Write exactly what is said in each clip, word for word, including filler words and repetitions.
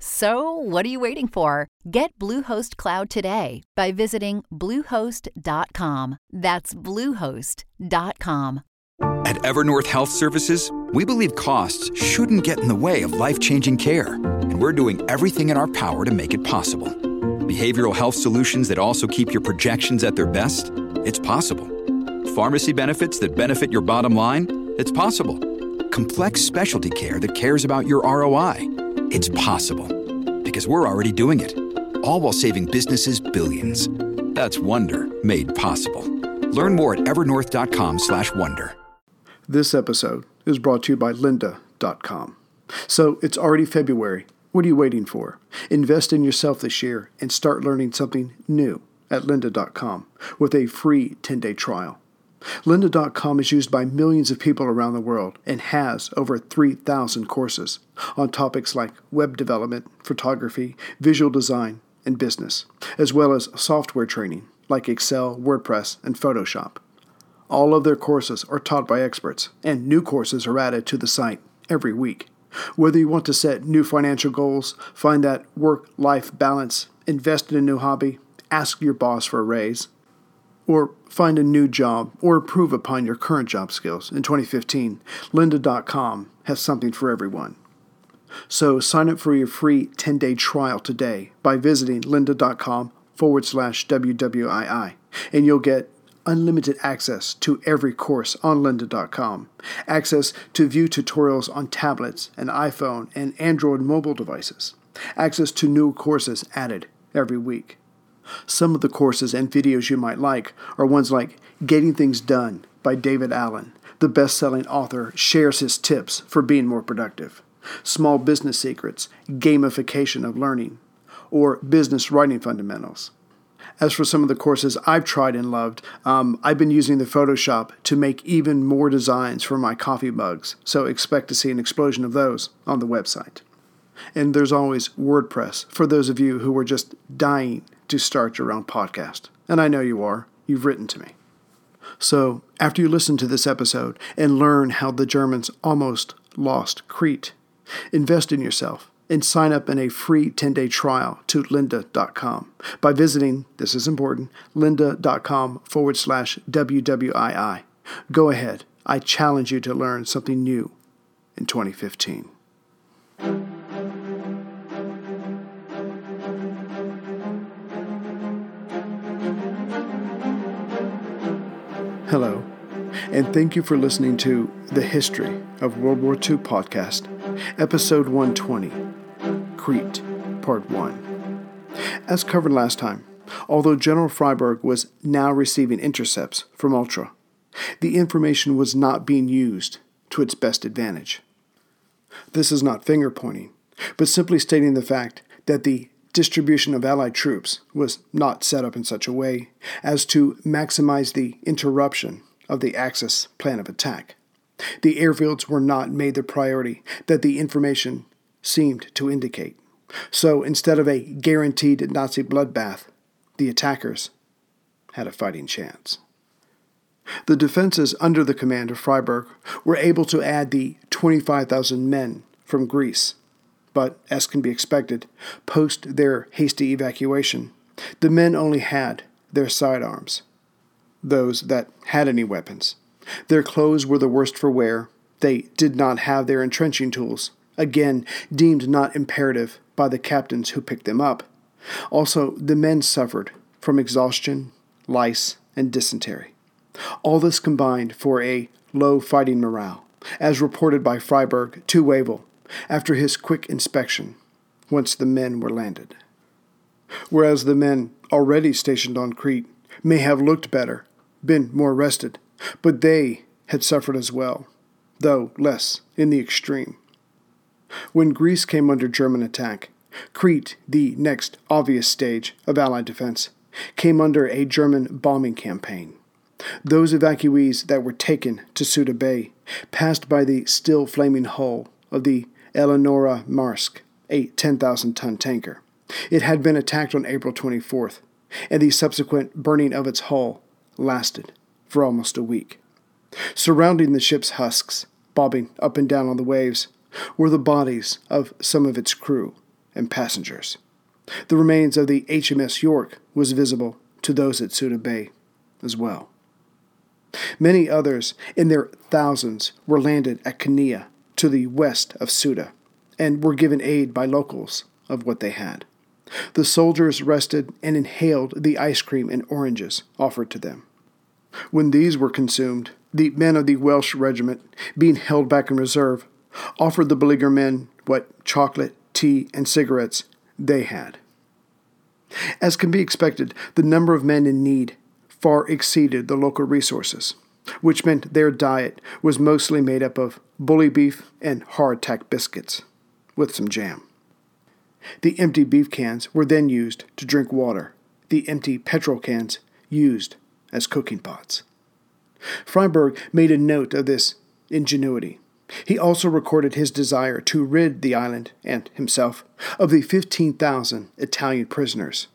So, what are you waiting for? Get Bluehost Cloud today by visiting Bluehost dot com. That's Bluehost dot com. At Evernorth Health Services, we believe costs shouldn't get in the way of life-changing care, and we're doing everything in our power to make it possible. Behavioral health solutions that also keep your projections at their best? It's possible. Pharmacy benefits that benefit your bottom line? It's possible. Complex specialty care that cares about your R O I? It's possible, because we're already doing it, all while saving businesses billions. That's Wonder made possible. Learn more at evernorth dot com slash wonder. This episode is brought to you by lynda dot com. So it's already February. What are you waiting for? Invest in yourself this year and start learning something new at lynda dot com with a free ten-day trial. lynda dot com is used by millions of people around the world and has over three thousand courses on topics like web development, photography, visual design, and business, as well as software training like Excel, WordPress, and Photoshop. All of their courses are taught by experts, and new courses are added to the site every week. Whether you want to set new financial goals, find that work-life balance, invest in a new hobby, ask your boss for a raise, or find a new job, or improve upon your current job skills. In twenty fifteen, lynda dot com has something for everyone. So sign up for your free ten-day trial today by visiting lynda dot com forward slash WWII, and you'll get unlimited access to every course on lynda dot com, access to view tutorials on tablets and iPhone and Android mobile devices, access to new courses added every week. Some of the courses and videos you might like are ones like Getting Things Done by David Allen, the best-selling author, shares his tips for being more productive, Small Business Secrets, Gamification of Learning, or Business Writing Fundamentals. As for some of the courses I've tried and loved, um, I've been using the Photoshop to make even more designs for my coffee mugs, so expect to see an explosion of those on the website. And there's always WordPress for those of you who are just dying to start your own podcast. And I know you are. You've written to me. So after you listen to this episode and learn how the Germans almost lost Crete, invest in yourself and sign up in a free ten-day trial to lynda dot com by visiting, this is important, lynda dot com forward slash WWII. Go ahead. I challenge you to learn something new in twenty fifteen. Hello, and thank you for listening to The History of World War Two Podcast, Episode one twenty, Crete, Part one. As covered last time, although General Freyberg was now receiving intercepts from ULTRA, the information was not being used to its best advantage. This is not finger-pointing, but simply stating the fact that the distribution of Allied troops was not set up in such a way as to maximize the interruption of the Axis plan of attack. The airfields were not made the priority that the information seemed to indicate. So instead of a guaranteed Nazi bloodbath, the attackers had a fighting chance. The defenses under the command of Freyberg were able to add the twenty-five thousand men from Greece. But, as can be expected, post their hasty evacuation, the men only had their sidearms, those that had any weapons. Their clothes were the worst for wear. They did not have their entrenching tools, again deemed not imperative by the captains who picked them up. Also, the men suffered from exhaustion, lice, and dysentery. All this combined for a low fighting morale, as reported by Freyberg to Wavell, after his quick inspection once the men were landed. Whereas the men already stationed on Crete may have looked better, been more rested, but they had suffered as well, though less in the extreme. When Greece came under German attack, Crete, the next obvious stage of Allied defense, came under a German bombing campaign. Those evacuees that were taken to Suda Bay passed by the still-flaming hull of the Eleonora Marsk, a ten thousand ton tanker. It had been attacked on April twenty-fourth, and the subsequent burning of its hull lasted for almost a week. Surrounding the ship's husks, bobbing up and down on the waves, were the bodies of some of its crew and passengers. The remains of the H M S York was visible to those at Suda Bay as well. Many others, in their thousands, were landed at Chania to the west of Suda, and were given aid by locals of what they had. The soldiers rested and inhaled the ice cream and oranges offered to them. When these were consumed, the men of the Welsh regiment, being held back in reserve, offered the beleaguered men what chocolate, tea, and cigarettes they had. As can be expected, the number of men in need far exceeded the local resources, which meant their diet was mostly made up of bully beef and hardtack biscuits, with some jam. The empty beef cans were then used to drink water, the empty petrol cans used as cooking pots. Freyberg made a note of this ingenuity. He also recorded his desire to rid the island, and himself, of the fifteen thousand Italian prisoners,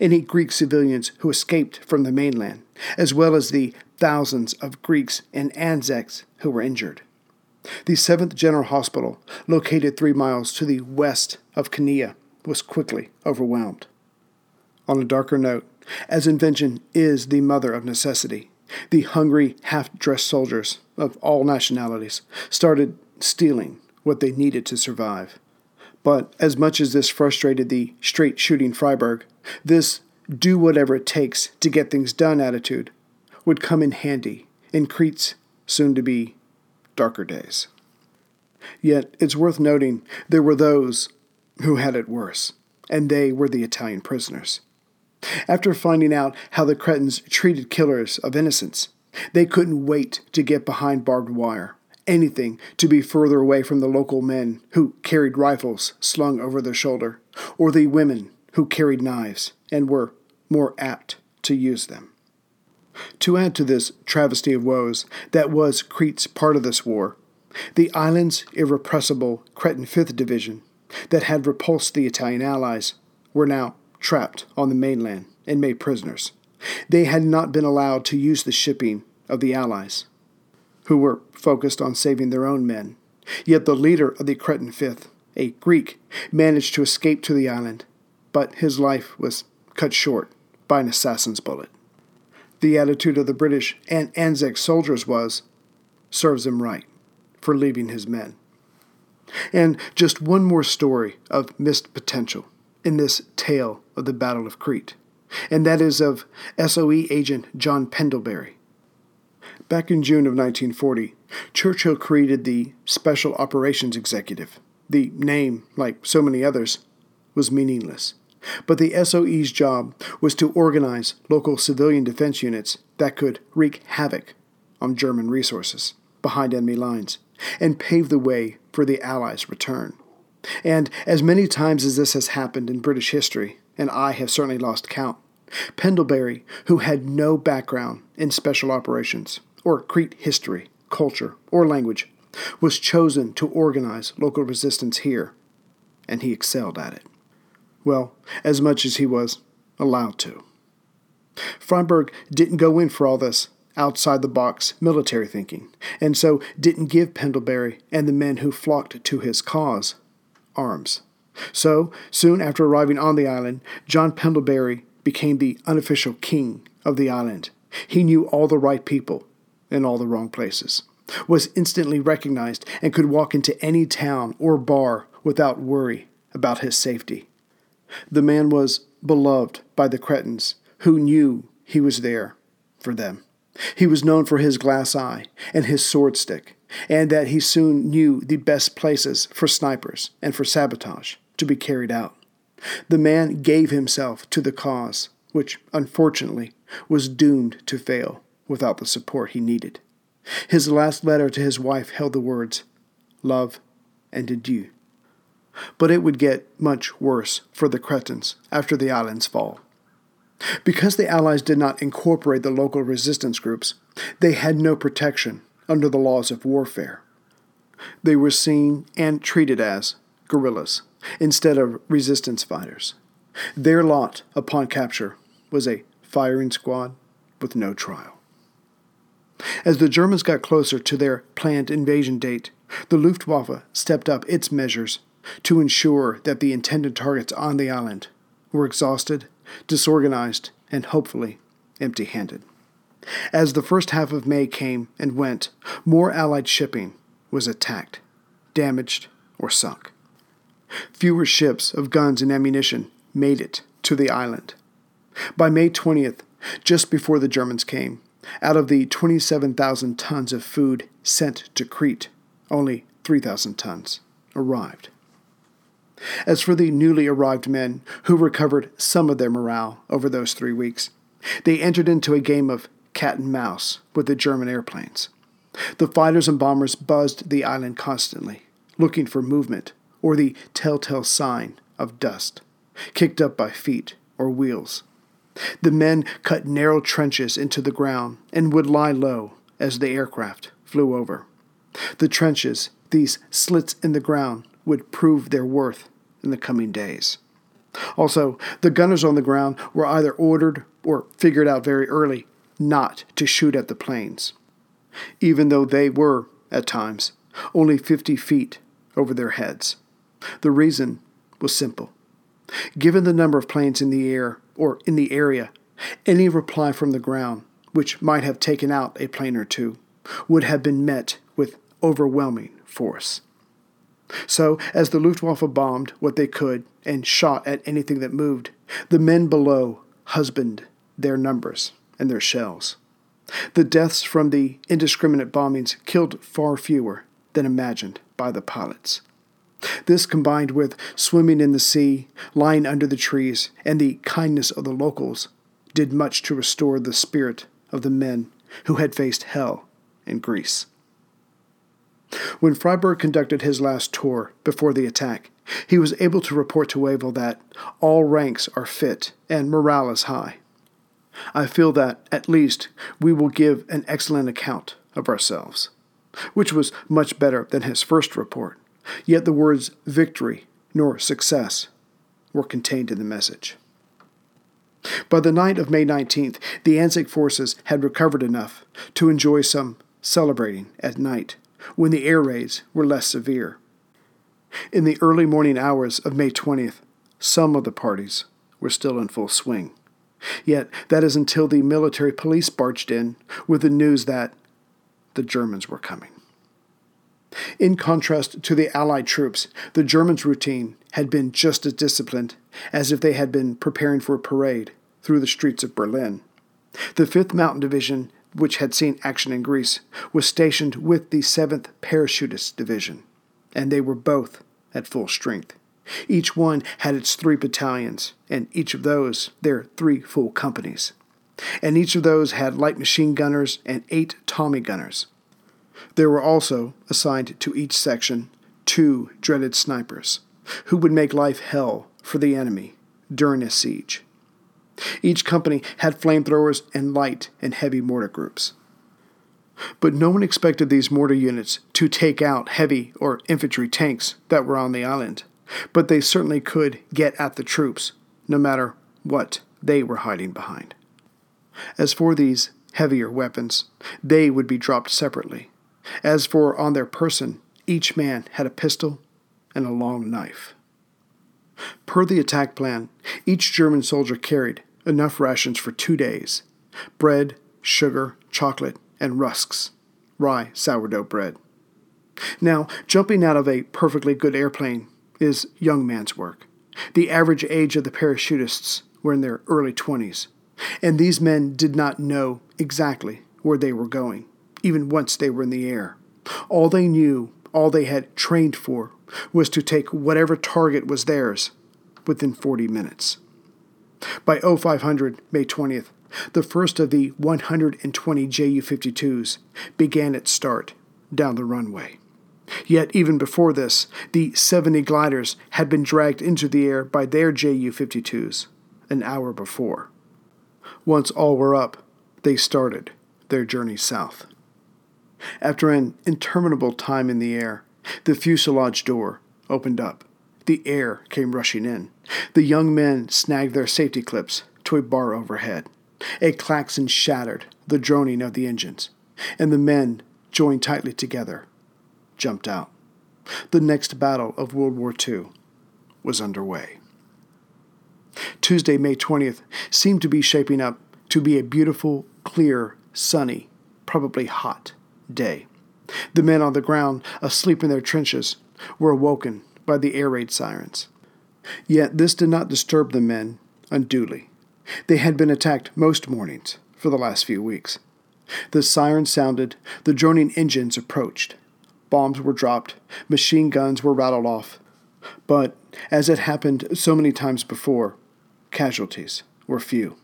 any Greek civilians who escaped from the mainland, as well as the thousands of Greeks and Anzacs who were injured. The seventh General Hospital, located three miles to the west of Chania, was quickly overwhelmed. On a darker note, as invention is the mother of necessity, the hungry, half-dressed soldiers of all nationalities started stealing what they needed to survive. But as much as this frustrated the straight-shooting Freyberg, this do-whatever-it-takes-to-get-things-done attitude would come in handy in Crete's soon-to-be darker days. Yet it's worth noting there were those who had it worse, and they were the Italian prisoners. After finding out how the Cretans treated killers of innocents, they couldn't wait to get behind barbed wire, anything to be further away from the local men who carried rifles slung over their shoulder, or the women who carried knives and were more apt to use them. To add to this travesty of woes that was Crete's part of this war, the island's irrepressible Cretan fifth Division that had repulsed the Italian allies were now trapped on the mainland and made prisoners. They had not been allowed to use the shipping of the Allies, who were focused on saving their own men. Yet the leader of the Cretan Fifth, a Greek, managed to escape to the island, but his life was cut short by an assassin's bullet. The attitude of the British and Anzac soldiers was, serves him right for leaving his men. And just one more story of missed potential in this tale of the Battle of Crete, and that is of S O E agent John Pendlebury. Back in June of nineteen forty, Churchill created the Special Operations Executive. The name, like so many others, was meaningless, but the S O E's job was to organize local civilian defense units that could wreak havoc on German resources behind enemy lines and pave the way for the Allies' return. And as many times as this has happened in British history, and I have certainly lost count, Pendlebury, who had no background in special operations, or Crete history, culture, or language, was chosen to organize local resistance here, and he excelled at it. Well, as much as he was allowed to. Freyberg didn't go in for all this outside-the-box military thinking, and so didn't give Pendlebury and the men who flocked to his cause arms. So, soon after arriving on the island, John Pendlebury became the unofficial king of the island. He knew all the right people in all the wrong places, was instantly recognized, and could walk into any town or bar without worry about his safety. The man was beloved by the Cretans, who knew he was there for them. He was known for his glass eye and his sword stick, and that he soon knew the best places for snipers and for sabotage, to be carried out. The man gave himself to the cause, which, unfortunately, was doomed to fail without the support he needed. His last letter to his wife held the words, "Love and adieu." But it would get much worse for the Cretans after the island's fall. Because the Allies did not incorporate the local resistance groups, they had no protection under the laws of warfare. They were seen and treated as guerrillas instead of resistance fighters. Their lot upon capture was a firing squad with no trial. As the Germans got closer to their planned invasion date, the Luftwaffe stepped up its measures to ensure that the intended targets on the island were exhausted, disorganized, and hopefully empty-handed. As the first half of May came and went, more Allied shipping was attacked, damaged, or sunk. Fewer ships of guns and ammunition made it to the island. By May twentieth, just before the Germans came, out of the twenty-seven thousand tons of food sent to Crete, only three thousand tons arrived. As for the newly arrived men, who recovered some of their morale over those three weeks, they entered into a game of cat and mouse with the German airplanes. The fighters and bombers buzzed the island constantly, looking for movement or the telltale sign of dust, kicked up by feet or wheels. The men cut narrow trenches into the ground and would lie low as the aircraft flew over. The trenches, these slits in the ground, would prove their worth in the coming days. Also, the gunners on the ground were either ordered or figured out very early not to shoot at the planes, even though they were, at times, only fifty feet over their heads. The reason was simple. Given the number of planes in the air or in the area, any reply from the ground, which might have taken out a plane or two, would have been met with overwhelming force. So, as the Luftwaffe bombed what they could and shot at anything that moved, the men below husbanded their numbers and their shells. The deaths from the indiscriminate bombings killed far fewer than imagined by the pilots. This, combined with swimming in the sea, lying under the trees, and the kindness of the locals, did much to restore the spirit of the men who had faced hell in Greece. When Freyberg conducted his last tour before the attack, he was able to report to Wavell that all ranks are fit and morale is high. "I feel that, at least, we will give an excellent account of ourselves," which was much better than his first report. Yet the words victory nor success were contained in the message. By the night of May nineteenth, the Anzac forces had recovered enough to enjoy some celebrating at night, when the air raids were less severe. In the early morning hours of May twentieth, some of the parties were still in full swing. Yet that is until the military police barged in with the news that the Germans were coming. In contrast to the Allied troops, the Germans' routine had been just as disciplined as if they had been preparing for a parade through the streets of Berlin. The fifth Mountain Division, which had seen action in Greece, was stationed with the seventh Parachutist Division, and they were both at full strength. Each one had its three battalions, and each of those their three full companies. And each of those had light machine gunners and eight Tommy gunners. There were also, assigned to each section, two dreaded snipers, who would make life hell for the enemy during a siege. Each company had flamethrowers and light and heavy mortar groups. But no one expected these mortar units to take out heavy or infantry tanks that were on the island, but they certainly could get at the troops, no matter what they were hiding behind. As for these heavier weapons, they would be dropped separately. As for on their person, each man had a pistol and a long knife. Per the attack plan, each German soldier carried enough rations for two days: bread, sugar, chocolate, and rusks, rye sourdough bread. Now, jumping out of a perfectly good airplane is young man's work. The average age of the parachutists were in their early twenties, and these men did not know exactly where they were going, even once they were in the air. All they knew All they had trained for was to take whatever target was theirs within forty minutes. By oh five hundred, May twentieth, the first of the one hundred twenty J U fifty-twos began its start down the runway. Yet even before this, the seventy gliders had been dragged into the air by their J U fifty-twos an hour before. Once all were up, they started their journey south. After an interminable time in the air, the fuselage door opened up. The air came rushing in. The young men snagged their safety clips to a bar overhead. A klaxon shattered the droning of the engines, and the men, joined tightly together, jumped out. The next battle of World War Two was underway. Tuesday, May twentieth, seemed to be shaping up to be a beautiful, clear, sunny, probably hot day. The men on the ground, asleep in their trenches, were awoken by the air raid sirens. Yet this did not disturb the men unduly. They had been attacked most mornings for the last few weeks. The siren sounded, the droning engines approached. Bombs were dropped, machine guns were rattled off. But, as had happened so many times before, casualties were few.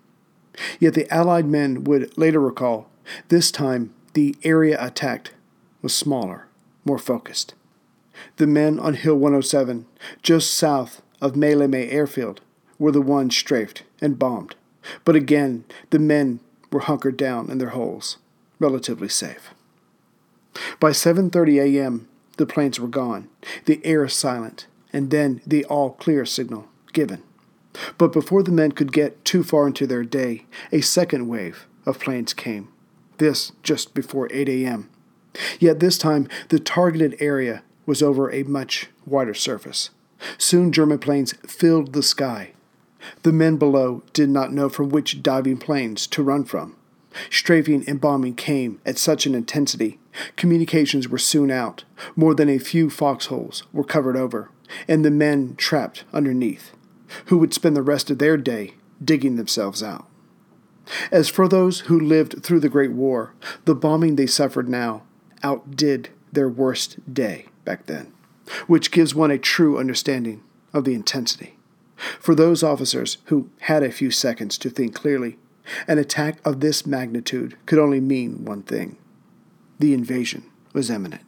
Yet the Allied men would later recall, this time the area attacked was smaller, more focused. The men on Hill one oh seven, just south of Maleme Airfield, were the ones strafed and bombed. But again, the men were hunkered down in their holes, relatively safe. By seven thirty a.m., the planes were gone, the air silent, and then the all-clear signal given. But before the men could get too far into their day, a second wave of planes came, this just before eight a.m. Yet this time, the targeted area was over a much wider surface. Soon German planes filled the sky. The men below did not know from which diving planes to run from. Strafing and bombing came at such an intensity. Communications were soon out. More than a few foxholes were covered over, and the men trapped underneath, who would spend the rest of their day digging themselves out. As for those who lived through the Great War, the bombing they suffered now outdid their worst day back then, which gives one a true understanding of the intensity. For those officers who had a few seconds to think clearly, an attack of this magnitude could only mean one thing. The invasion was imminent.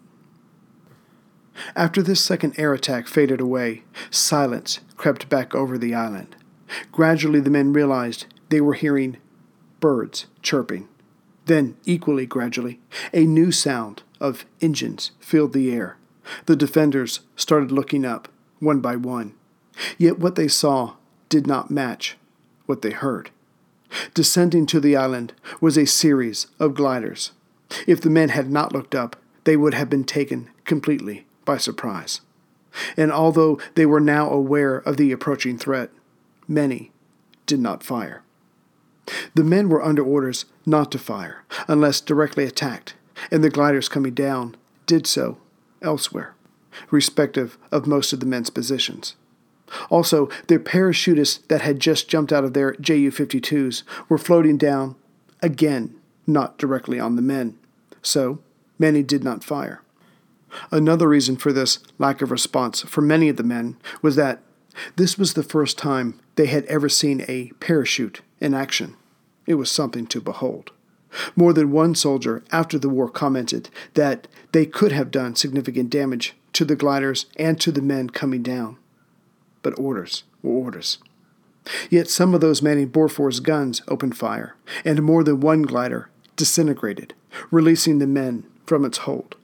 After this second air attack faded away, silence crept back over the island. Gradually the men realized they were hearing birds chirping. Then, equally gradually, a new sound of engines filled the air. The defenders started looking up, one by one. Yet what they saw did not match what they heard. Descending to the island was a series of gliders. If the men had not looked up, they would have been taken completely by surprise. And although they were now aware of the approaching threat, many did not fire. The men were under orders not to fire unless directly attacked, and the gliders coming down did so elsewhere, respective of most of the men's positions. Also, their parachutists that had just jumped out of their J U fifty-twos were floating down, again, not directly on the men. So, many did not fire. Another reason for this lack of response for many of the men was that this was the first time they had ever seen a parachute in action. It was something to behold. More than one soldier after the war commented that they could have done significant damage to the gliders and to the men coming down. But orders were orders. Yet some of those manning Bofors guns opened fire, and more than one glider disintegrated, releasing the men from its hold.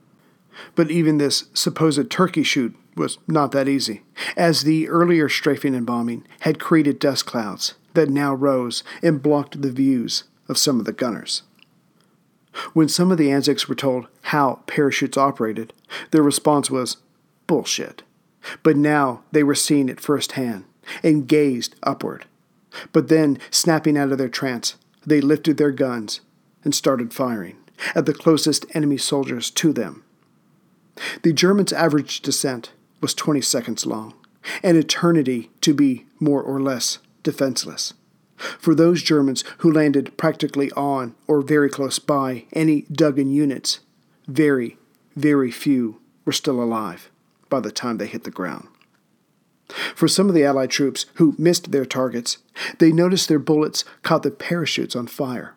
But even this supposed turkey shoot was not that easy, as the earlier strafing and bombing had created dust clouds that now rose and blocked the views of some of the gunners. When some of the Anzacs were told how parachutes operated, their response was, "Bullshit." But now they were seeing it firsthand, and gazed upward. But then, snapping out of their trance, they lifted their guns and started firing at the closest enemy soldiers to them. The Germans' average descent was twenty seconds long, an eternity to be more or less defenseless. For those Germans who landed practically on or very close by any dug-in units, very, very few were still alive by the time they hit the ground. For some of the Allied troops who missed their targets, they noticed their bullets caught the parachutes on fire,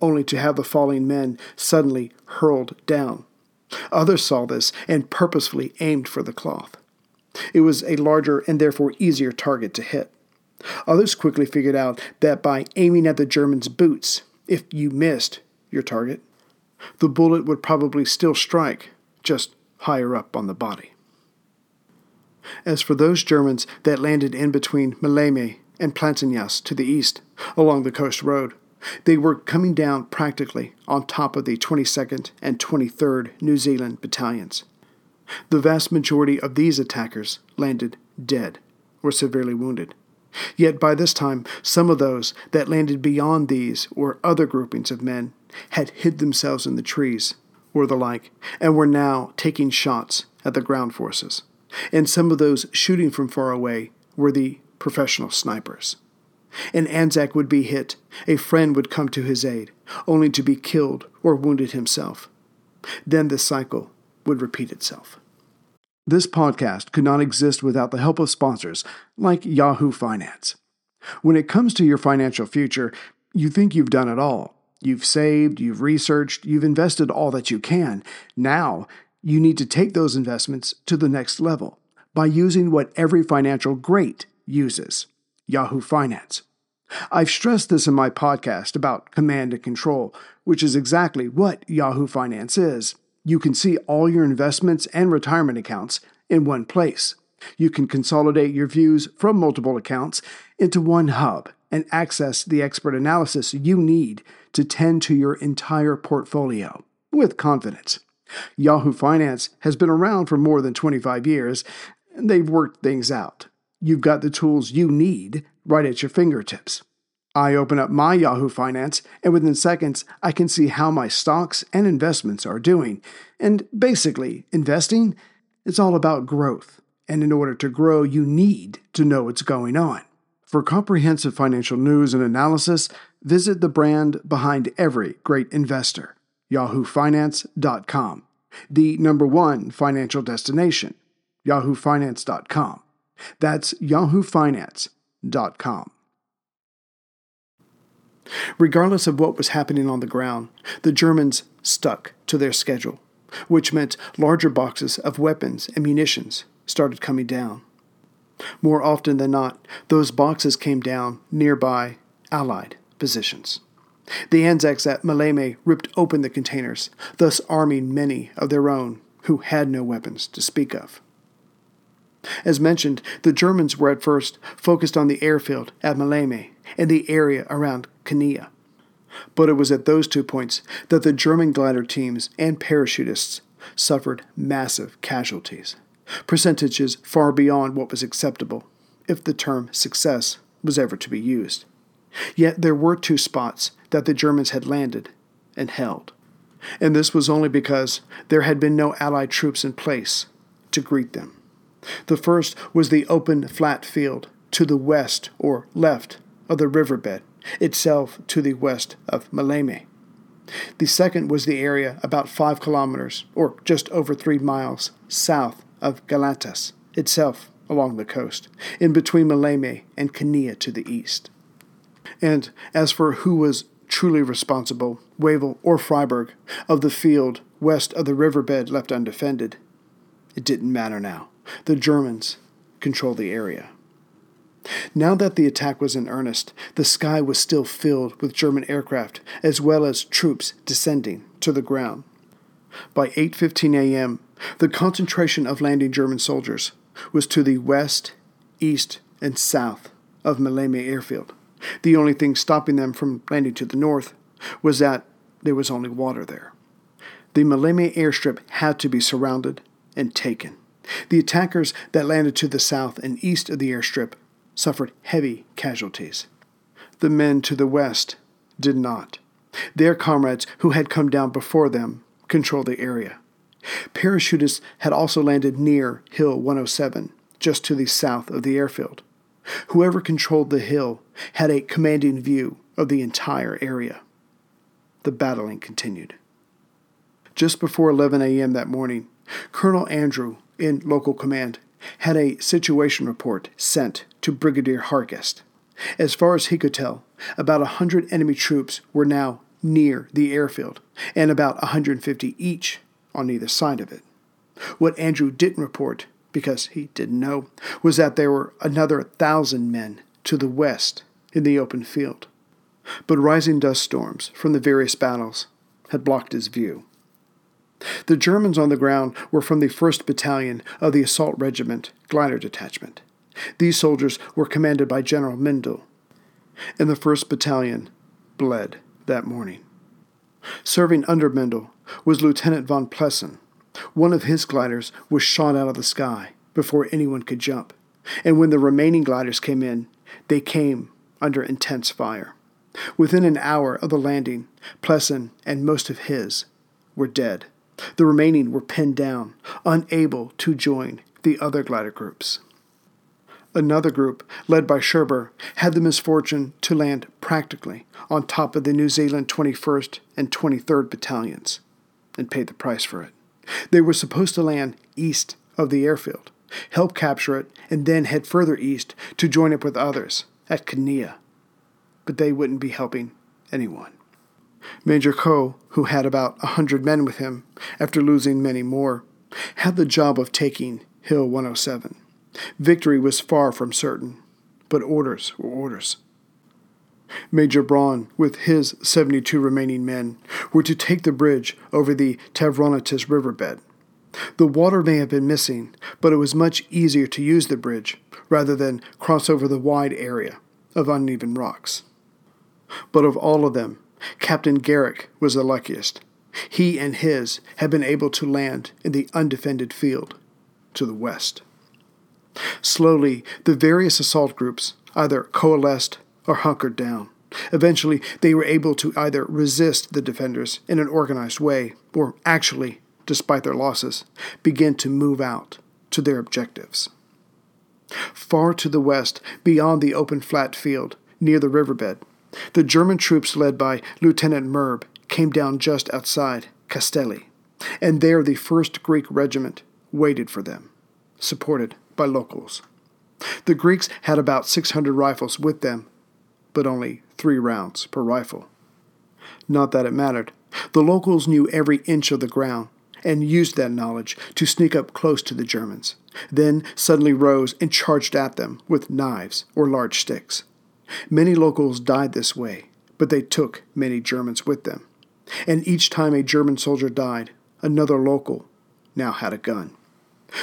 only to have the falling men suddenly hurled down. Others saw this and purposefully aimed for the cloth. It was a larger and therefore easier target to hit. Others quickly figured out that by aiming at the German's boots, if you missed your target, the bullet would probably still strike, just higher up on the body. As for those Germans that landed in between Maleme and Plantignas to the east, along the coast road, they were coming down practically on top of the twenty-second and twenty-third New Zealand battalions. The vast majority of these attackers landed dead or severely wounded. Yet by this time, some of those that landed beyond these or other groupings of men had hid themselves in the trees or the like and were now taking shots at the ground forces. And some of those shooting from far away were the professional snipers. An Anzac would be hit, a friend would come to his aid, only to be killed or wounded himself. Then the cycle would repeat itself. This podcast could not exist without the help of sponsors like Yahoo Finance. When it comes to your financial future, you think you've done it all. You've saved, you've researched, you've invested all that you can. Now, you need to take those investments to the next level by using what every financial great uses, Yahoo Finance. I've stressed this in my podcast about command and control, which is exactly what Yahoo Finance is. You can see all your investments and retirement accounts in one place. You can consolidate your views from multiple accounts into one hub and access the expert analysis you need to tend to your entire portfolio with confidence. Yahoo Finance has been around for more than twenty-five years, and they've worked things out. You've got the tools you need right at your fingertips. I open up my Yahoo Finance, and within seconds, I can see how my stocks and investments are doing. And basically, investing, it's all about growth. And in order to grow, you need to know what's going on. For comprehensive financial news and analysis, visit the brand behind every great investor, yahoo finance dot com, the number one financial destination, yahoo finance dot com. That's yahoo finance dot com. Regardless of what was happening on the ground, the Germans stuck to their schedule, which meant larger boxes of weapons and munitions started coming down. More often than not, those boxes came down nearby Allied positions. The Anzacs at Maleme ripped open the containers, thus arming many of their own who had no weapons to speak of. As mentioned, the Germans were at first focused on the airfield at Maleme and the area around Chania. But it was at those two points that the German glider teams and parachutists suffered massive casualties, percentages far beyond what was acceptable, if the term success was ever to be used. Yet there were two spots that the Germans had landed and held. And this was only because there had been no Allied troops in place to greet them. The first was the open flat field to the west or left of the riverbed, itself to the west of Maleme. The second was the area about five kilometers or just over three miles south of Galatas, itself along the coast, in between Maleme and Chania to the east. And as for who was truly responsible, Wavell or Freyberg, of the field west of the riverbed left undefended, it didn't matter now. The Germans controlled the area. Now that the attack was in earnest, the sky was still filled with German aircraft as well as troops descending to the ground. By eight fifteen a.m., the concentration of landing German soldiers was to the west, east, and south of Maleme Airfield. The only thing stopping them from landing to the north was that there was only water there. The Maleme airstrip had to be surrounded and taken. The attackers that landed to the south and east of the airstrip suffered heavy casualties. The men to the west did not. Their comrades, who had come down before them, controlled the area. Parachutists had also landed near Hill one oh seven, just to the south of the airfield. Whoever controlled the hill had a commanding view of the entire area. The battling continued. Just before eleven a.m. that morning, Colonel Andrew, in local command, had a situation report sent to Brigadier Hargest. As far as he could tell, about one hundred enemy troops were now near the airfield, and about one hundred fifty each on either side of it. What Andrew didn't report, because he didn't know, was that there were another one thousand men to the west in the open field. But rising dust storms from the various battles had blocked his view. The Germans on the ground were from the first Battalion of the Assault Regiment Glider Detachment. These soldiers were commanded by General Mendel, and the first Battalion bled that morning. Serving under Mendel was Lieutenant von Plessen. One of his gliders was shot out of the sky before anyone could jump, and when the remaining gliders came in, they came under intense fire. Within an hour of the landing, Plessen and most of his were dead. The remaining were pinned down, unable to join the other glider groups. Another group, led by Sherber, had the misfortune to land practically on top of the New Zealand twenty-first and twenty-third Battalions, and paid the price for it. They were supposed to land east of the airfield, help capture it, and then head further east to join up with others at Chania. But they wouldn't be helping anyone. Major Coe, who had about a hundred men with him, after losing many more, had the job of taking Hill one oh seven. Victory was far from certain, but orders were orders. Major Braun, with his seventy-two remaining men, were to take the bridge over the Tavronatis riverbed. The water may have been missing, but it was much easier to use the bridge rather than cross over the wide area of uneven rocks. But of all of them, Captain Garrick was the luckiest. He and his had been able to land in the undefended field to the west. Slowly, the various assault groups either coalesced or hunkered down. Eventually, they were able to either resist the defenders in an organized way, or actually, despite their losses, begin to move out to their objectives. Far to the west, beyond the open flat field, near the riverbed, the German troops led by Lieutenant Merb came down just outside Castelli, and there the first Greek regiment waited for them, supported by locals. The Greeks had about six hundred rifles with them, but only three rounds per rifle. Not that it mattered. The locals knew every inch of the ground and used that knowledge to sneak up close to the Germans, then suddenly rose and charged at them with knives or large sticks. Many locals died this way, but they took many Germans with them. And each time a German soldier died, another local now had a gun.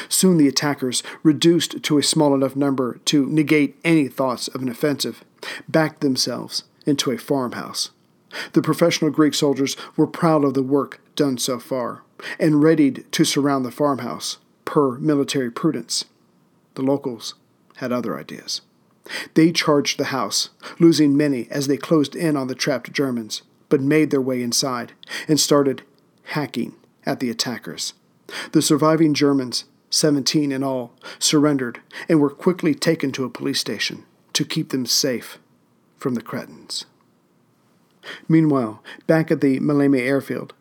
Soon the attackers, reduced to a small enough number to negate any thoughts of an offensive, backed themselves into a farmhouse. The professional Greek soldiers were proud of the work done so far, and readied to surround the farmhouse, per military prudence. The locals had other ideas. They charged the house, losing many as they closed in on the trapped Germans, but made their way inside and started hacking at the attackers. The surviving Germans, seventeen in all, surrendered and were quickly taken to a police station to keep them safe from the Cretans. Meanwhile, back at the Maleme Airfield,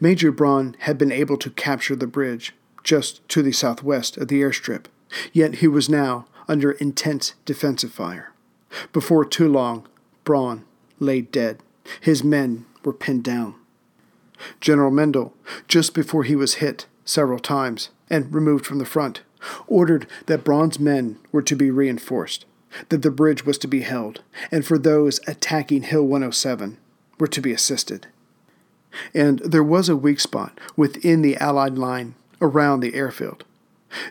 Major Braun had been able to capture the bridge just to the southwest of the airstrip, yet he was now under intense defensive fire. Before too long, Braun lay dead. His men were pinned down. General Mendel, just before he was hit several times and removed from the front, ordered that Braun's men were to be reinforced, that the bridge was to be held, and for those attacking Hill one oh seven were to be assisted. And there was a weak spot within the Allied line around the airfield.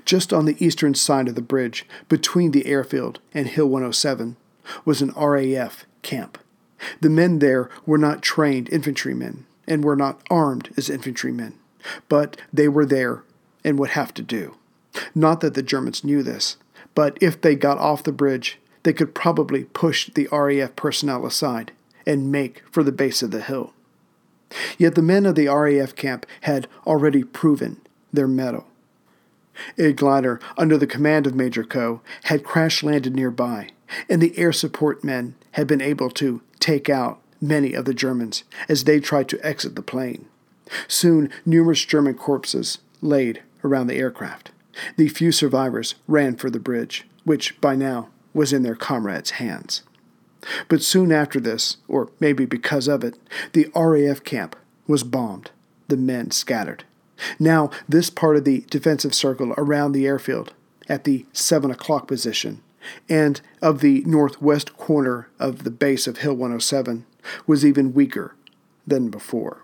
Just on the eastern side of the bridge, between the airfield and Hill one oh seven, was an R A F camp. The men there were not trained infantrymen and were not armed as infantrymen, but they were there and would have to do. Not that the Germans knew this, but if they got off the bridge, they could probably push the R A F personnel aside and make for the base of the hill. Yet the men of the R A F camp had already proven their mettle. A glider under the command of Major Coe had crash-landed nearby, and the air support men had been able to take out many of the Germans as they tried to exit the plane. Soon, numerous German corpses laid around the aircraft. The few survivors ran for the bridge, which, by now, was in their comrades' hands. But soon after this, or maybe because of it, the R A F camp was bombed. The men scattered. Now, this part of the defensive circle around the airfield, at the seven o'clock position, and of the northwest corner of the base of Hill one oh seven, was even weaker than before.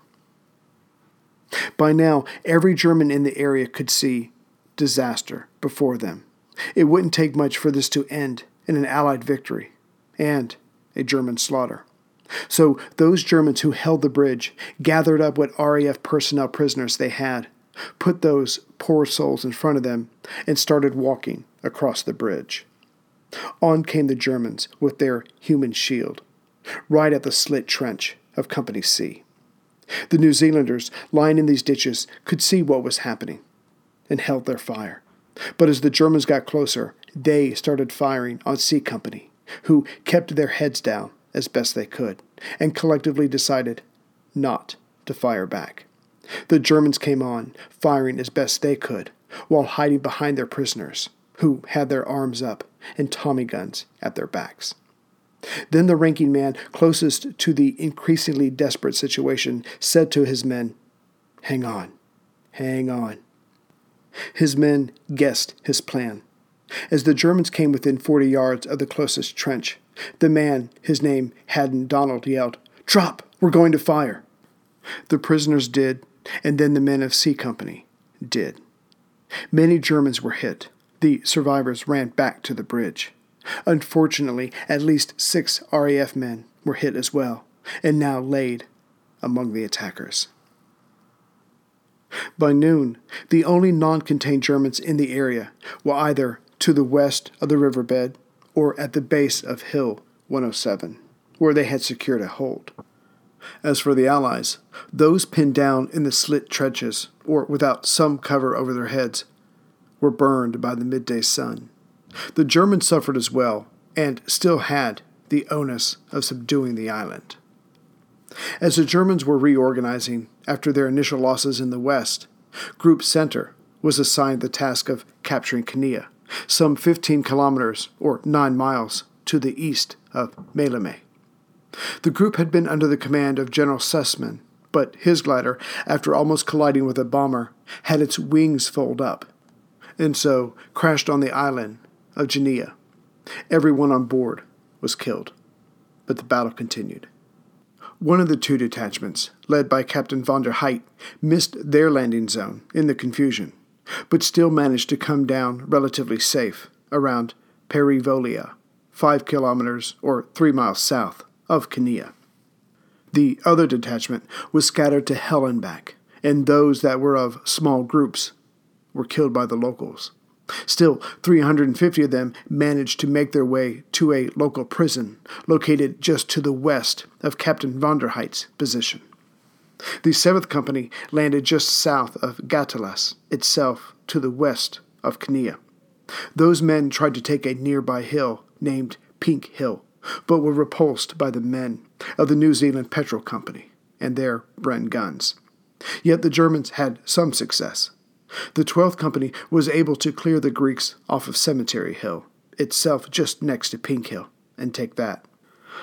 By now, every German in the area could see disaster before them. It wouldn't take much for this to end in an Allied victory and a German slaughter. So those Germans who held the bridge gathered up what R A F personnel prisoners they had, put those poor souls in front of them, and started walking across the bridge. On came the Germans with their human shield, right at the slit trench of Company C. The New Zealanders, lying in these ditches, could see what was happening and held their fire. But as the Germans got closer, they started firing on C Company, who kept their heads down as best they could, and collectively decided not to fire back. The Germans came on, firing as best they could, while hiding behind their prisoners, who had their arms up and Tommy guns at their backs. Then the ranking man, closest to the increasingly desperate situation, said to his men, "Hang on, hang on." His men guessed his plan. As the Germans came within forty yards of the closest trench, the man, his name Haddon Donald, yelled, "Drop! We're going to fire!" The prisoners did, and then the men of C Company did. Many Germans were hit. The survivors ran back to the bridge. Unfortunately, at least six R A F men were hit as well, and now laid among the attackers. By noon, the only non-contained Germans in the area were either to the west of the riverbed or at the base of Hill one oh seven, where they had secured a hold. As for the Allies, those pinned down in the slit trenches, or without some cover over their heads, were burned by the midday sun. The Germans suffered as well, and still had the onus of subduing the island. As the Germans were reorganizing after their initial losses in the west, Group Center was assigned the task of capturing Chania, some fifteen kilometers, or nine miles, to the east of Maleme. The group had been under the command of General Sussman, but his glider, after almost colliding with a bomber, had its wings fold up, and so crashed on the island of Chania. Everyone on board was killed, but the battle continued. One of the two detachments, led by Captain von der Heydt, missed their landing zone in the confusion, but still managed to come down relatively safe around Perivolia, five kilometers or three miles south of Chania. The other detachment was scattered to hell and back, and those that were of small groups were killed by the locals. Still, three hundred fifty of them managed to make their way to a local prison located just to the west of Captain von der Heydt's position. The seventh Company landed just south of Galatas, itself to the west of Chania. Those men tried to take a nearby hill named Pink Hill, but were repulsed by the men of the New Zealand Petrol Company and their Bren guns. Yet the Germans had some success. The twelfth Company was able to clear the Greeks off of Cemetery Hill, itself just next to Pink Hill, and take that.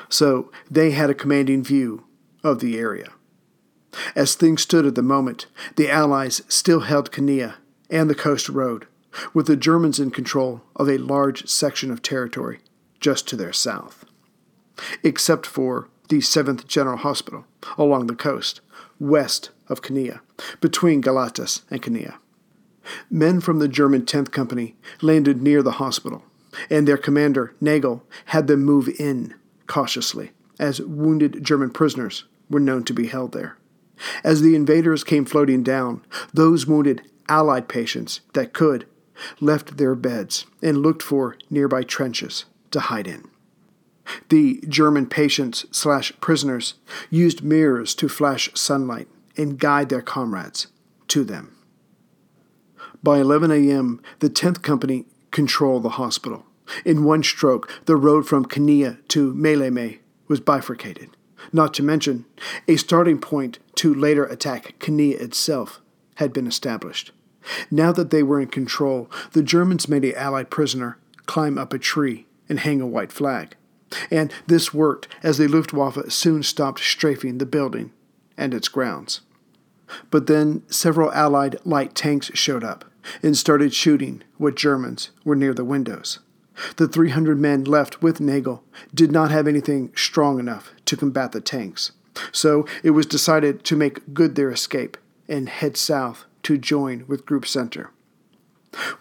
So they had a commanding view of the area. As things stood at the moment, the Allies still held Chania and the coast road, with the Germans in control of a large section of territory just to their south, except for the seventh General Hospital along the coast, west of Chania, between Galatas and Chania. Men from the German tenth Company landed near the hospital, and their commander, Nagel, had them move in cautiously, as wounded German prisoners were known to be held there. As the invaders came floating down, those wounded Allied patients that could left their beds and looked for nearby trenches to hide in. The German patients slash prisoners used mirrors to flash sunlight and guide their comrades to them. By eleven a.m., the tenth Company controlled the hospital. In one stroke, the road from Chania to Maleme was bifurcated, not to mention a starting point to later attack Chania itself had been established, Now that they were in control, the Germans made an Allied prisoner climb up a tree and hang a white flag. And this worked, as the Luftwaffe soon stopped strafing the building and its grounds. But then several Allied light tanks showed up and started shooting what Germans were near the windows. The three hundred men left with Nagel did not have anything strong enough to combat the tanks, so it was decided to make good their escape and head south to join with Group Center.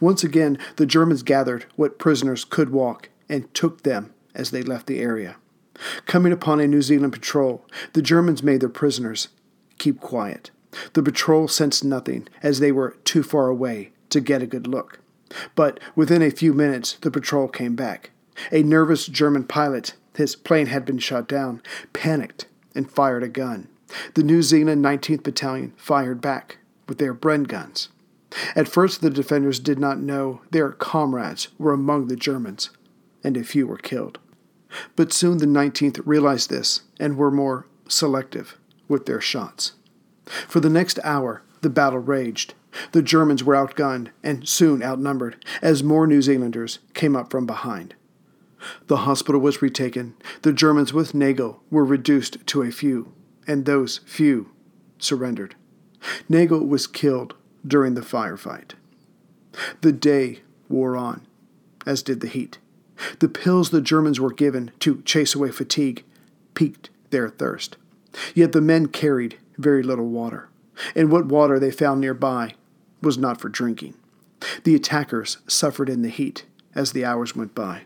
Once again, the Germans gathered what prisoners could walk and took them as they left the area. Coming upon a New Zealand patrol, the Germans made their prisoners keep quiet. The patrol sensed nothing, as they were too far away to get a good look. But within a few minutes, the patrol came back. A nervous German pilot, his plane had been shot down, panicked and fired a gun. The New Zealand nineteenth Battalion fired back with their Bren guns. At first, the defenders did not know their comrades were among the Germans, and a few were killed. But soon the nineteenth realized this and were more selective with their shots. For the next hour, the battle raged. The Germans were outgunned and soon outnumbered as more New Zealanders came up from behind. The hospital was retaken. The Germans with Nagel were reduced to a few, and those few surrendered. Nagel was killed during the firefight. The day wore on, as did the heat. The pills the Germans were given to chase away fatigue piqued their thirst. Yet the men carried very little water, and what water they found nearby was not for drinking. The attackers suffered in the heat as the hours went by.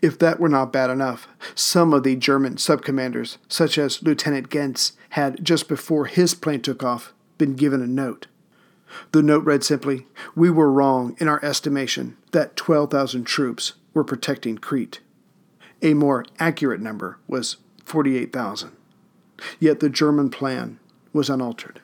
If that were not bad enough, some of the German sub-commanders, such as Lieutenant Gentz, had, just before his plane took off, been given a note. The note read simply, "We were wrong in our estimation that twelve thousand troops were protecting Crete." A more accurate number was forty-eight thousand. Yet the German plan was unaltered.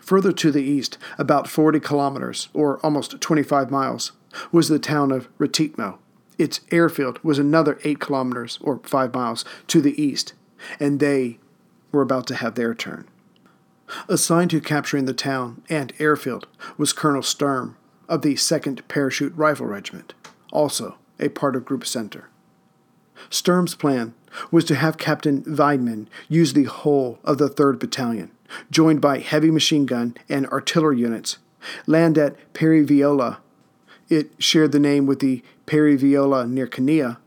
Further to the east, about forty kilometers, or almost twenty-five miles, was the town of Rethymno. Its airfield was another eight kilometers, or five miles, to the east, and they were about to have their turn. Assigned to capturing the town and airfield was Colonel Sturm of the second Parachute Rifle Regiment, also a part of Group Center. Sturm's plan was to have Captain Weidmann use the whole of the third Battalion, joined by heavy machine gun and artillery units, land at Perivolia. It shared the name with the Perivolia near Chania,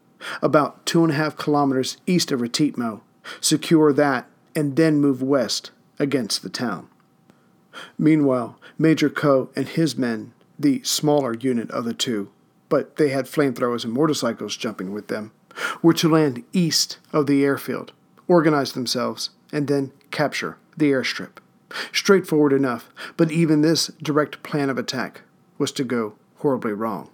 about two and a half kilometers east of Rethymno, secure that, and then move west against the town. Meanwhile, Major Coe and his men, the smaller unit of the two, but they had flamethrowers and motorcycles jumping with them, were to land east of the airfield, organize themselves, and then capture the airstrip. Straightforward enough, but even this direct plan of attack was to go horribly wrong.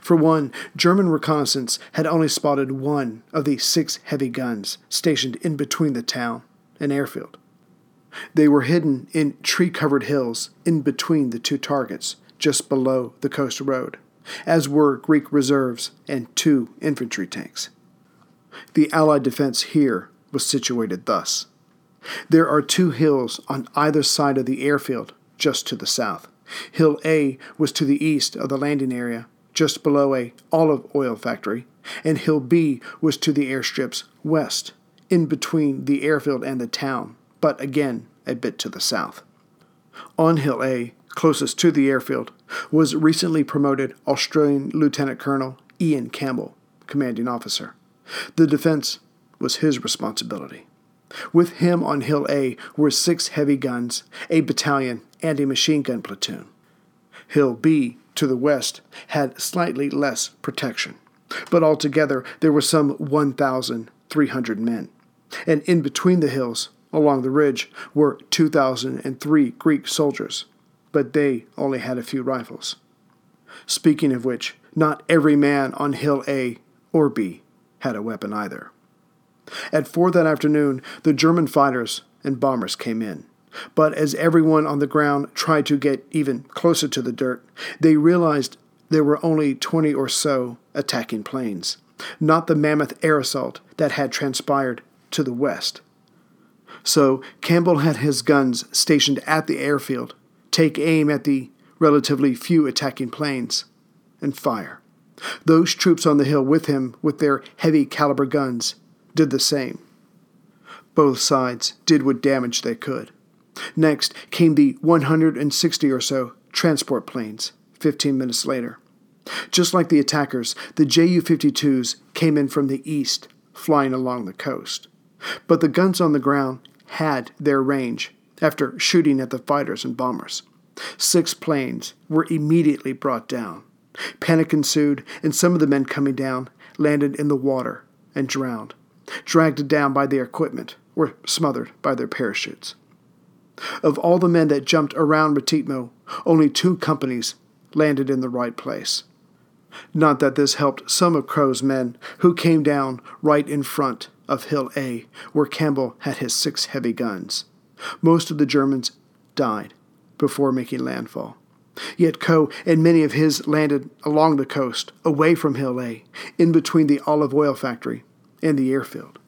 For one, German reconnaissance had only spotted one of the six heavy guns stationed in between the town and airfield. They were hidden in tree-covered hills in between the two targets, just below the coast road, as were Greek reserves and two infantry tanks. The Allied defense here was situated thus. There are two hills on either side of the airfield just to the south. Hill A was to the east of the landing area, just below a olive oil factory, and Hill B was to the airstrips west, in between the airfield and the town, but again a bit to the south. On Hill A, closest to the airfield, was recently promoted Australian Lieutenant Colonel Ian Campbell, commanding officer. The defense was his responsibility. With him on Hill A were six heavy guns, a battalion, and a machine gun platoon. Hill B, to the west, had slightly less protection, but altogether there were some one thousand three hundred men, and in between the hills, along the ridge, were two thousand three Greek soldiers, but they only had a few rifles. Speaking of which, not every man on Hill A or B had a weapon either. At four that afternoon, the German fighters and bombers came in, but as everyone on the ground tried to get even closer to the dirt, they realized there were only twenty or so attacking planes, not the mammoth air assault that had transpired to the west. So Campbell had his guns stationed at the airfield take aim at the relatively few attacking planes, and fire. Those troops on the hill with him, with their heavy caliber guns, did the same. Both sides did what damage they could. Next came the one hundred sixty or so transport planes, fifteen minutes later. Just like the attackers, the J U fifty-twos came in from the east, flying along the coast. But the guns on the ground had their range after shooting at the fighters and bombers. Six planes were immediately brought down. Panic ensued, and some of the men coming down landed in the water and drowned, dragged down by their equipment, or smothered by their parachutes. Of all the men that jumped around Rethymno, only two companies landed in the right place. Not that this helped some of Crow's men, who came down right in front of Hill A, where Campbell had his six heavy guns. Most of the Germans died before making landfall. Yet Coe and many of his landed along the coast, away from Hill A, in between the olive oil factory and the airfield.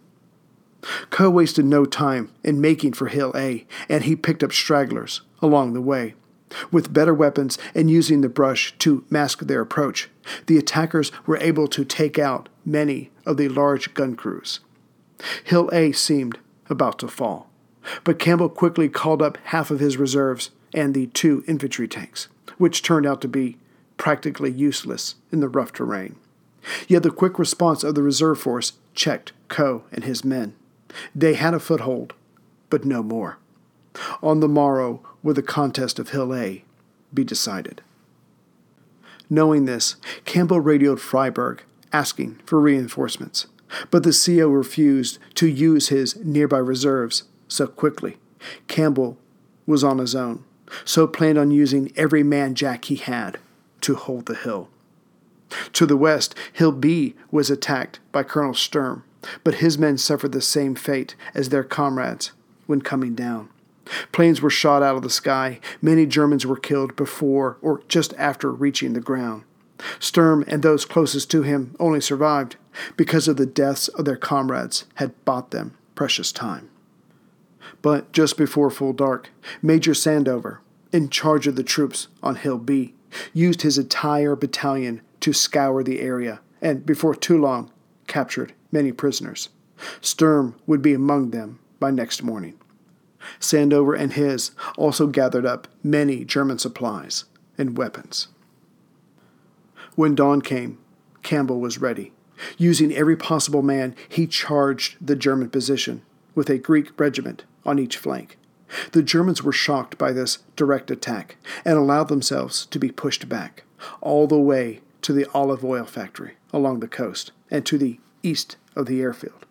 Coe wasted no time in making for Hill A, and he picked up stragglers along the way. With better weapons and using the brush to mask their approach, the attackers were able to take out many of the large gun crews. Hill A seemed about to fall, but Campbell quickly called up half of his reserves and the two infantry tanks, which turned out to be practically useless in the rough terrain. Yet the quick response of the reserve force checked Coe and his men. They had a foothold, but no more. On the morrow would the contest of Hill A be decided. Knowing this, Campbell radioed Freyberg, asking for reinforcements, but the C O refused to use his nearby reserves so quickly. Campbell was on his own, so planned on using every man jack he had to hold the hill. To the west, Hill B was attacked by Colonel Sturm, but his men suffered the same fate as their comrades when coming down. Planes were shot out of the sky. Many Germans were killed before or just after reaching the ground. Sturm and those closest to him only survived because of the deaths of their comrades had bought them precious time. But just before full dark, Major Sandover, in charge of the troops on Hill B, used his entire battalion to scour the area and, before too long, captured many prisoners. Sturm would be among them by next morning. Sandover and his also gathered up many German supplies and weapons. When dawn came, Campbell was ready. Using every possible man, he charged the German position with a Greek regiment on each flank. The Germans were shocked by this direct attack and allowed themselves to be pushed back, all the way to the olive oil factory along the coast and to the east of the airfield.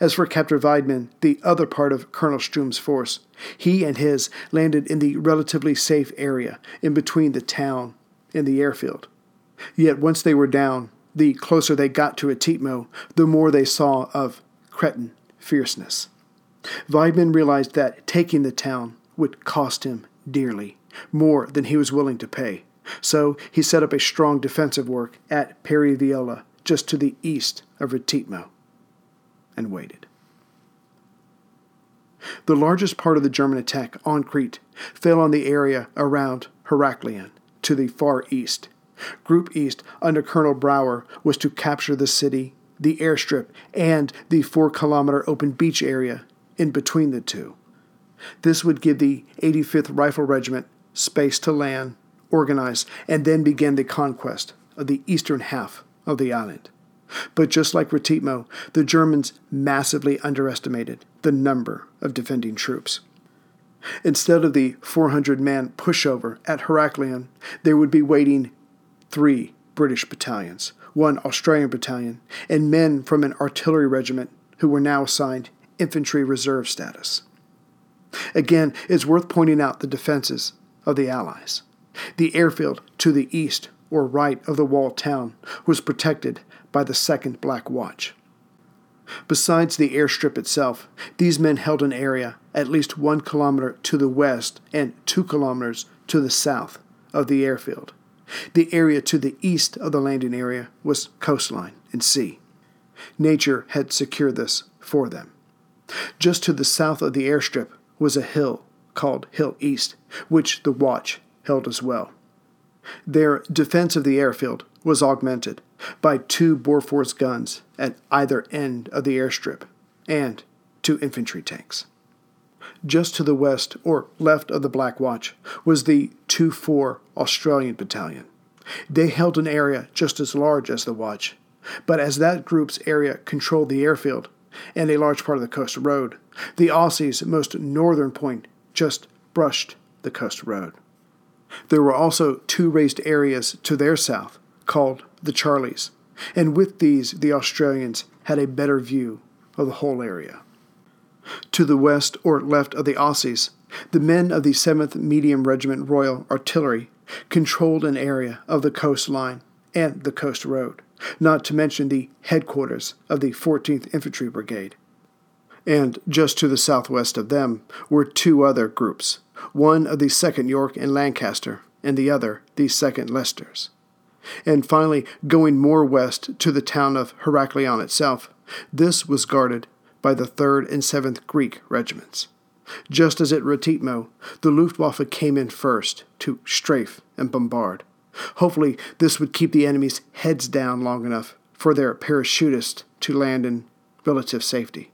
As for Captain Weidmann, the other part of Colonel Sturm's force, he and his landed in the relatively safe area in between the town and the airfield. Yet once they were down, the closer they got to Rethymno, the more they saw of Cretan fierceness. Weidmann realized that taking the town would cost him dearly, more than he was willing to pay. So he set up a strong defensive work at Perivolia, just to the east of Rethymno, and waited. The largest part of the German attack on Crete fell on the area around Heraklion, to the far east. Group East, under Colonel Brower, was to capture the city, the airstrip, and the four-kilometer open beach area in between the two. This would give the eighty-fifth Rifle Regiment space to land, organize, and then begin the conquest of the eastern half of the island. But just like Rethymno, the Germans massively underestimated the number of defending troops. Instead of the four hundred man pushover at Heraklion, there would be waiting three British battalions, one Australian battalion, and men from an artillery regiment who were now assigned infantry reserve status. Again, it's worth pointing out the defenses of the Allies. The airfield to the east, or right, of the walled town was protected by the second Black Watch. Besides the airstrip itself, these men held an area at least one kilometer to the west and two kilometers to the south of the airfield. The area to the east of the landing area was coastline and sea. Nature had secured this for them. Just to the south of the airstrip was a hill called Hill East, which the Watch held as well. Their defense of the airfield was augmented by two Bofors guns at either end of the airstrip and two infantry tanks. Just to the west, or left of the Black Watch, was the two four Australian Battalion. They held an area just as large as the Watch, but as that group's area controlled the airfield and a large part of the coast road, the Aussies' most northern point just brushed the coast road. There were also two raised areas to their south, called the Charlies, and with these the Australians had a better view of the whole area. To the west or left of the Aussies, the men of the seventh Medium Regiment Royal Artillery controlled an area of the coastline and the coast road, not to mention the headquarters of the fourteenth Infantry Brigade. And just to the southwest of them were two other groups, one of the second York and Lancaster, and the other the second Leicesters. And finally, going more west to the town of Heraklion itself, this was guarded by the third and seventh Greek regiments. Just as at Rethymno, the Luftwaffe came in first to strafe and bombard. Hopefully, this would keep the enemy's heads down long enough for their parachutists to land in relative safety.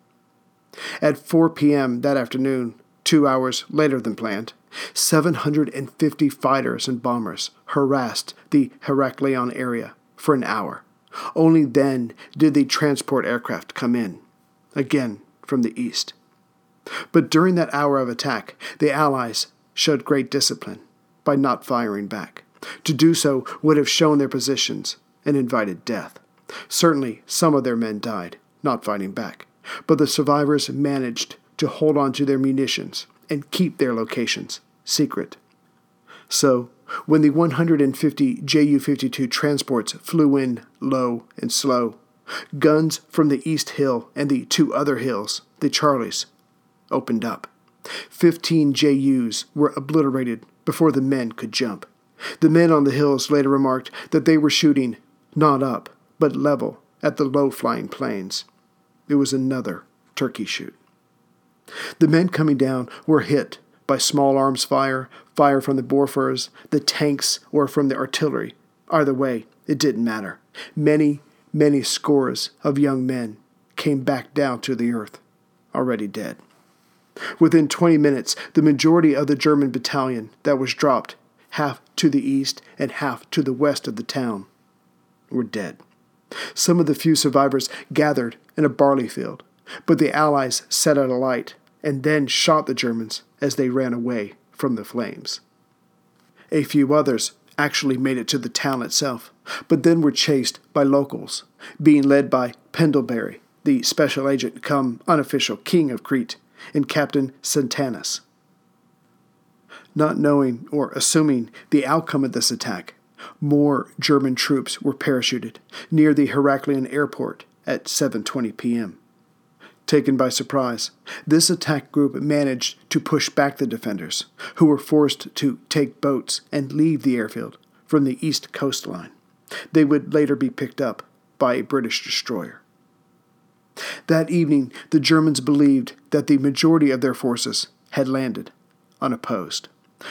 At four p.m. that afternoon, two hours later than planned, seven hundred fifty fighters and bombers harassed the Heraklion area for an hour. Only then did the transport aircraft come in, again from the east. But during that hour of attack, the Allies showed great discipline by not firing back. To do so would have shown their positions and invited death. Certainly, some of their men died, not fighting back, but the survivors managed to hold on to their munitions and keep their locations secret. So, when the one hundred fifty J U fifty-two transports flew in low and slow, guns from the East Hill and the two other hills, the Charlies, opened up. Fifteen J U's were obliterated before the men could jump. The men on the hills later remarked that they were shooting not up, but level at the low-flying planes. It was another turkey shoot. The men coming down were hit by small arms fire, fire from the Bofors, the tanks, or from the artillery. Either way, it didn't matter. Many, many scores of young men came back down to the earth, already dead. Within twenty minutes, the majority of the German battalion that was dropped, half to the east and half to the west of the town, were dead. Some of the few survivors gathered in a barley field, but the Allies set out a light and then shot the Germans as they ran away from the flames. A few others actually made it to the town itself, but then were chased by locals, being led by Pendlebury, the special agent come unofficial king of Crete, and Captain Santanas. Not knowing or assuming the outcome of this attack, more German troops were parachuted near the Heraklion airport at seven twenty p.m. Taken by surprise, this attack group managed to push back the defenders, who were forced to take boats and leave the airfield from the east coastline. They would later be picked up by a British destroyer. That evening, the Germans believed that the majority of their forces had landed unopposed.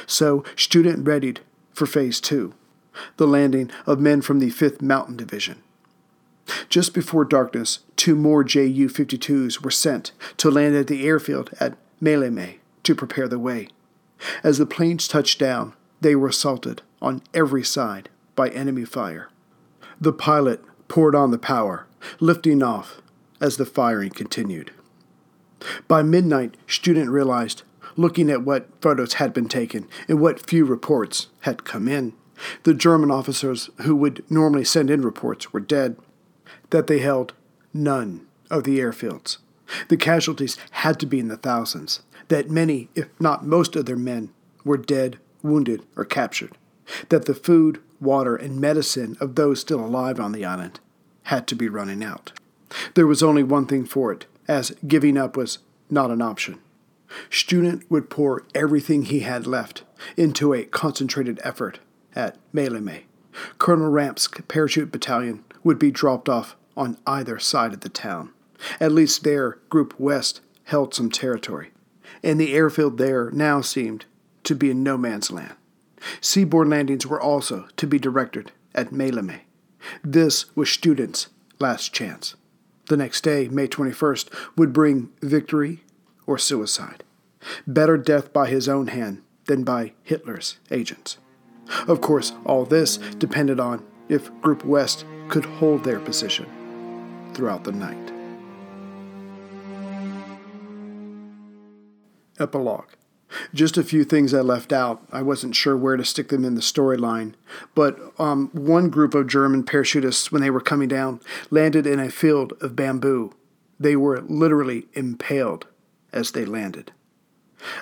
So, Student readied for Phase two, the landing of men from the fifth Mountain Division. Just before darkness, two more J U fifty-twos were sent to land at the airfield at Maleme to prepare the way. As the planes touched down, they were assaulted on every side by enemy fire. The pilot poured on the power, lifting off as the firing continued. By midnight, Student realized, looking at what photos had been taken and what few reports had come in, the German officers who would normally send in reports were dead, that they held none of the airfields. The casualties had to be in the thousands, that many, if not most of their men, were dead, wounded, or captured, that the food, water, and medicine of those still alive on the island had to be running out. There was only one thing for it, as giving up was not an option. Student would pour everything he had left into a concentrated effort at Maleme. Colonel Ramp's parachute battalion would be dropped off on either side of the town. At least there, Group West held some territory. and the airfield there now seemed to be in no man's land. Seaborne landings were also to be directed at Maleme. This was Student's last chance. The next day, May twenty-first, would bring victory or suicide. Better death by his own hand than by Hitler's agents. Of course, all this depended on if Group West could hold their position throughout the night. Epilogue. Just a few things I left out. I wasn't sure where to stick them in the storyline. But um, one group of German parachutists, when they were coming down, landed in a field of bamboo. They were literally impaled as they landed.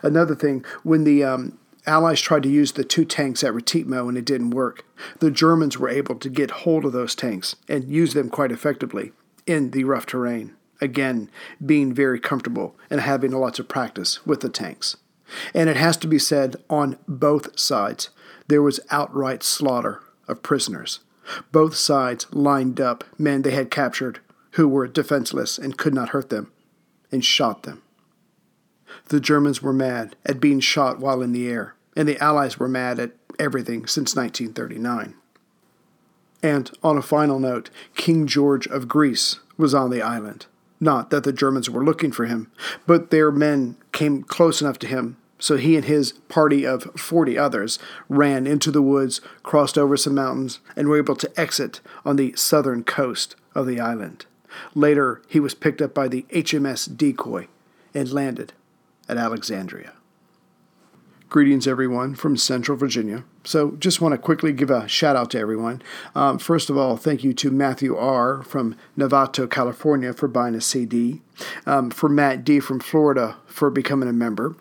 Another thing, when the um, Allies tried to use the two tanks at Rethymno and it didn't work, the Germans were able to get hold of those tanks and use them quite effectively in the rough terrain. Again, being very comfortable and having lots of practice with the tanks. And it has to be said, on both sides, there was outright slaughter of prisoners. Both sides lined up men they had captured who were defenseless and could not hurt them, and shot them. The Germans were mad at being shot while in the air, and the Allies were mad at everything since nineteen thirty-nine. And on a final note, King George of Greece was on the island. Not that the Germans were looking for him, but their men came close enough to him, so he and his party of forty others ran into the woods, crossed over some mountains, and were able to exit on the southern coast of the island. Later, he was picked up by the H M S Decoy and landed at Alexandria. Greetings, everyone, from Central Virginia. So just want to quickly give a shout-out to everyone. Um, first of all, thank you to Matthew R. from Novato, California, for buying a C D. Um, for Matt D. from Florida for becoming a member.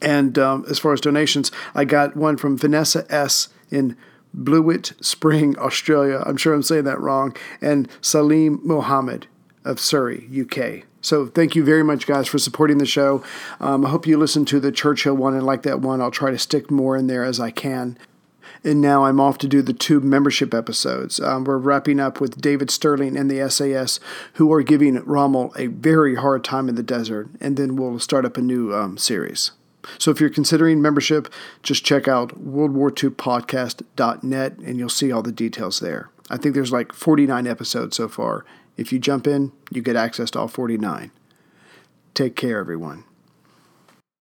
And um, as far as donations, I got one from Vanessa S. in Blewett Spring, Australia. I'm sure I'm saying that wrong. And Salim Mohammed of Surrey, U K. So thank you very much, guys, for supporting the show. Um, I hope you listen to the Churchill one and like that one. I'll try to stick more in there as I can. And now I'm off to do the two membership episodes. Um, we're wrapping up with David Sterling and the S A S, who are giving Rommel a very hard time in the desert, and then we'll start up a new um, series. So if you're considering membership, just check out world war two podcast dot net, and you'll see all the details there. I think there's like forty-nine episodes so far. If you jump in, you get access to all forty-nine. Take care, everyone.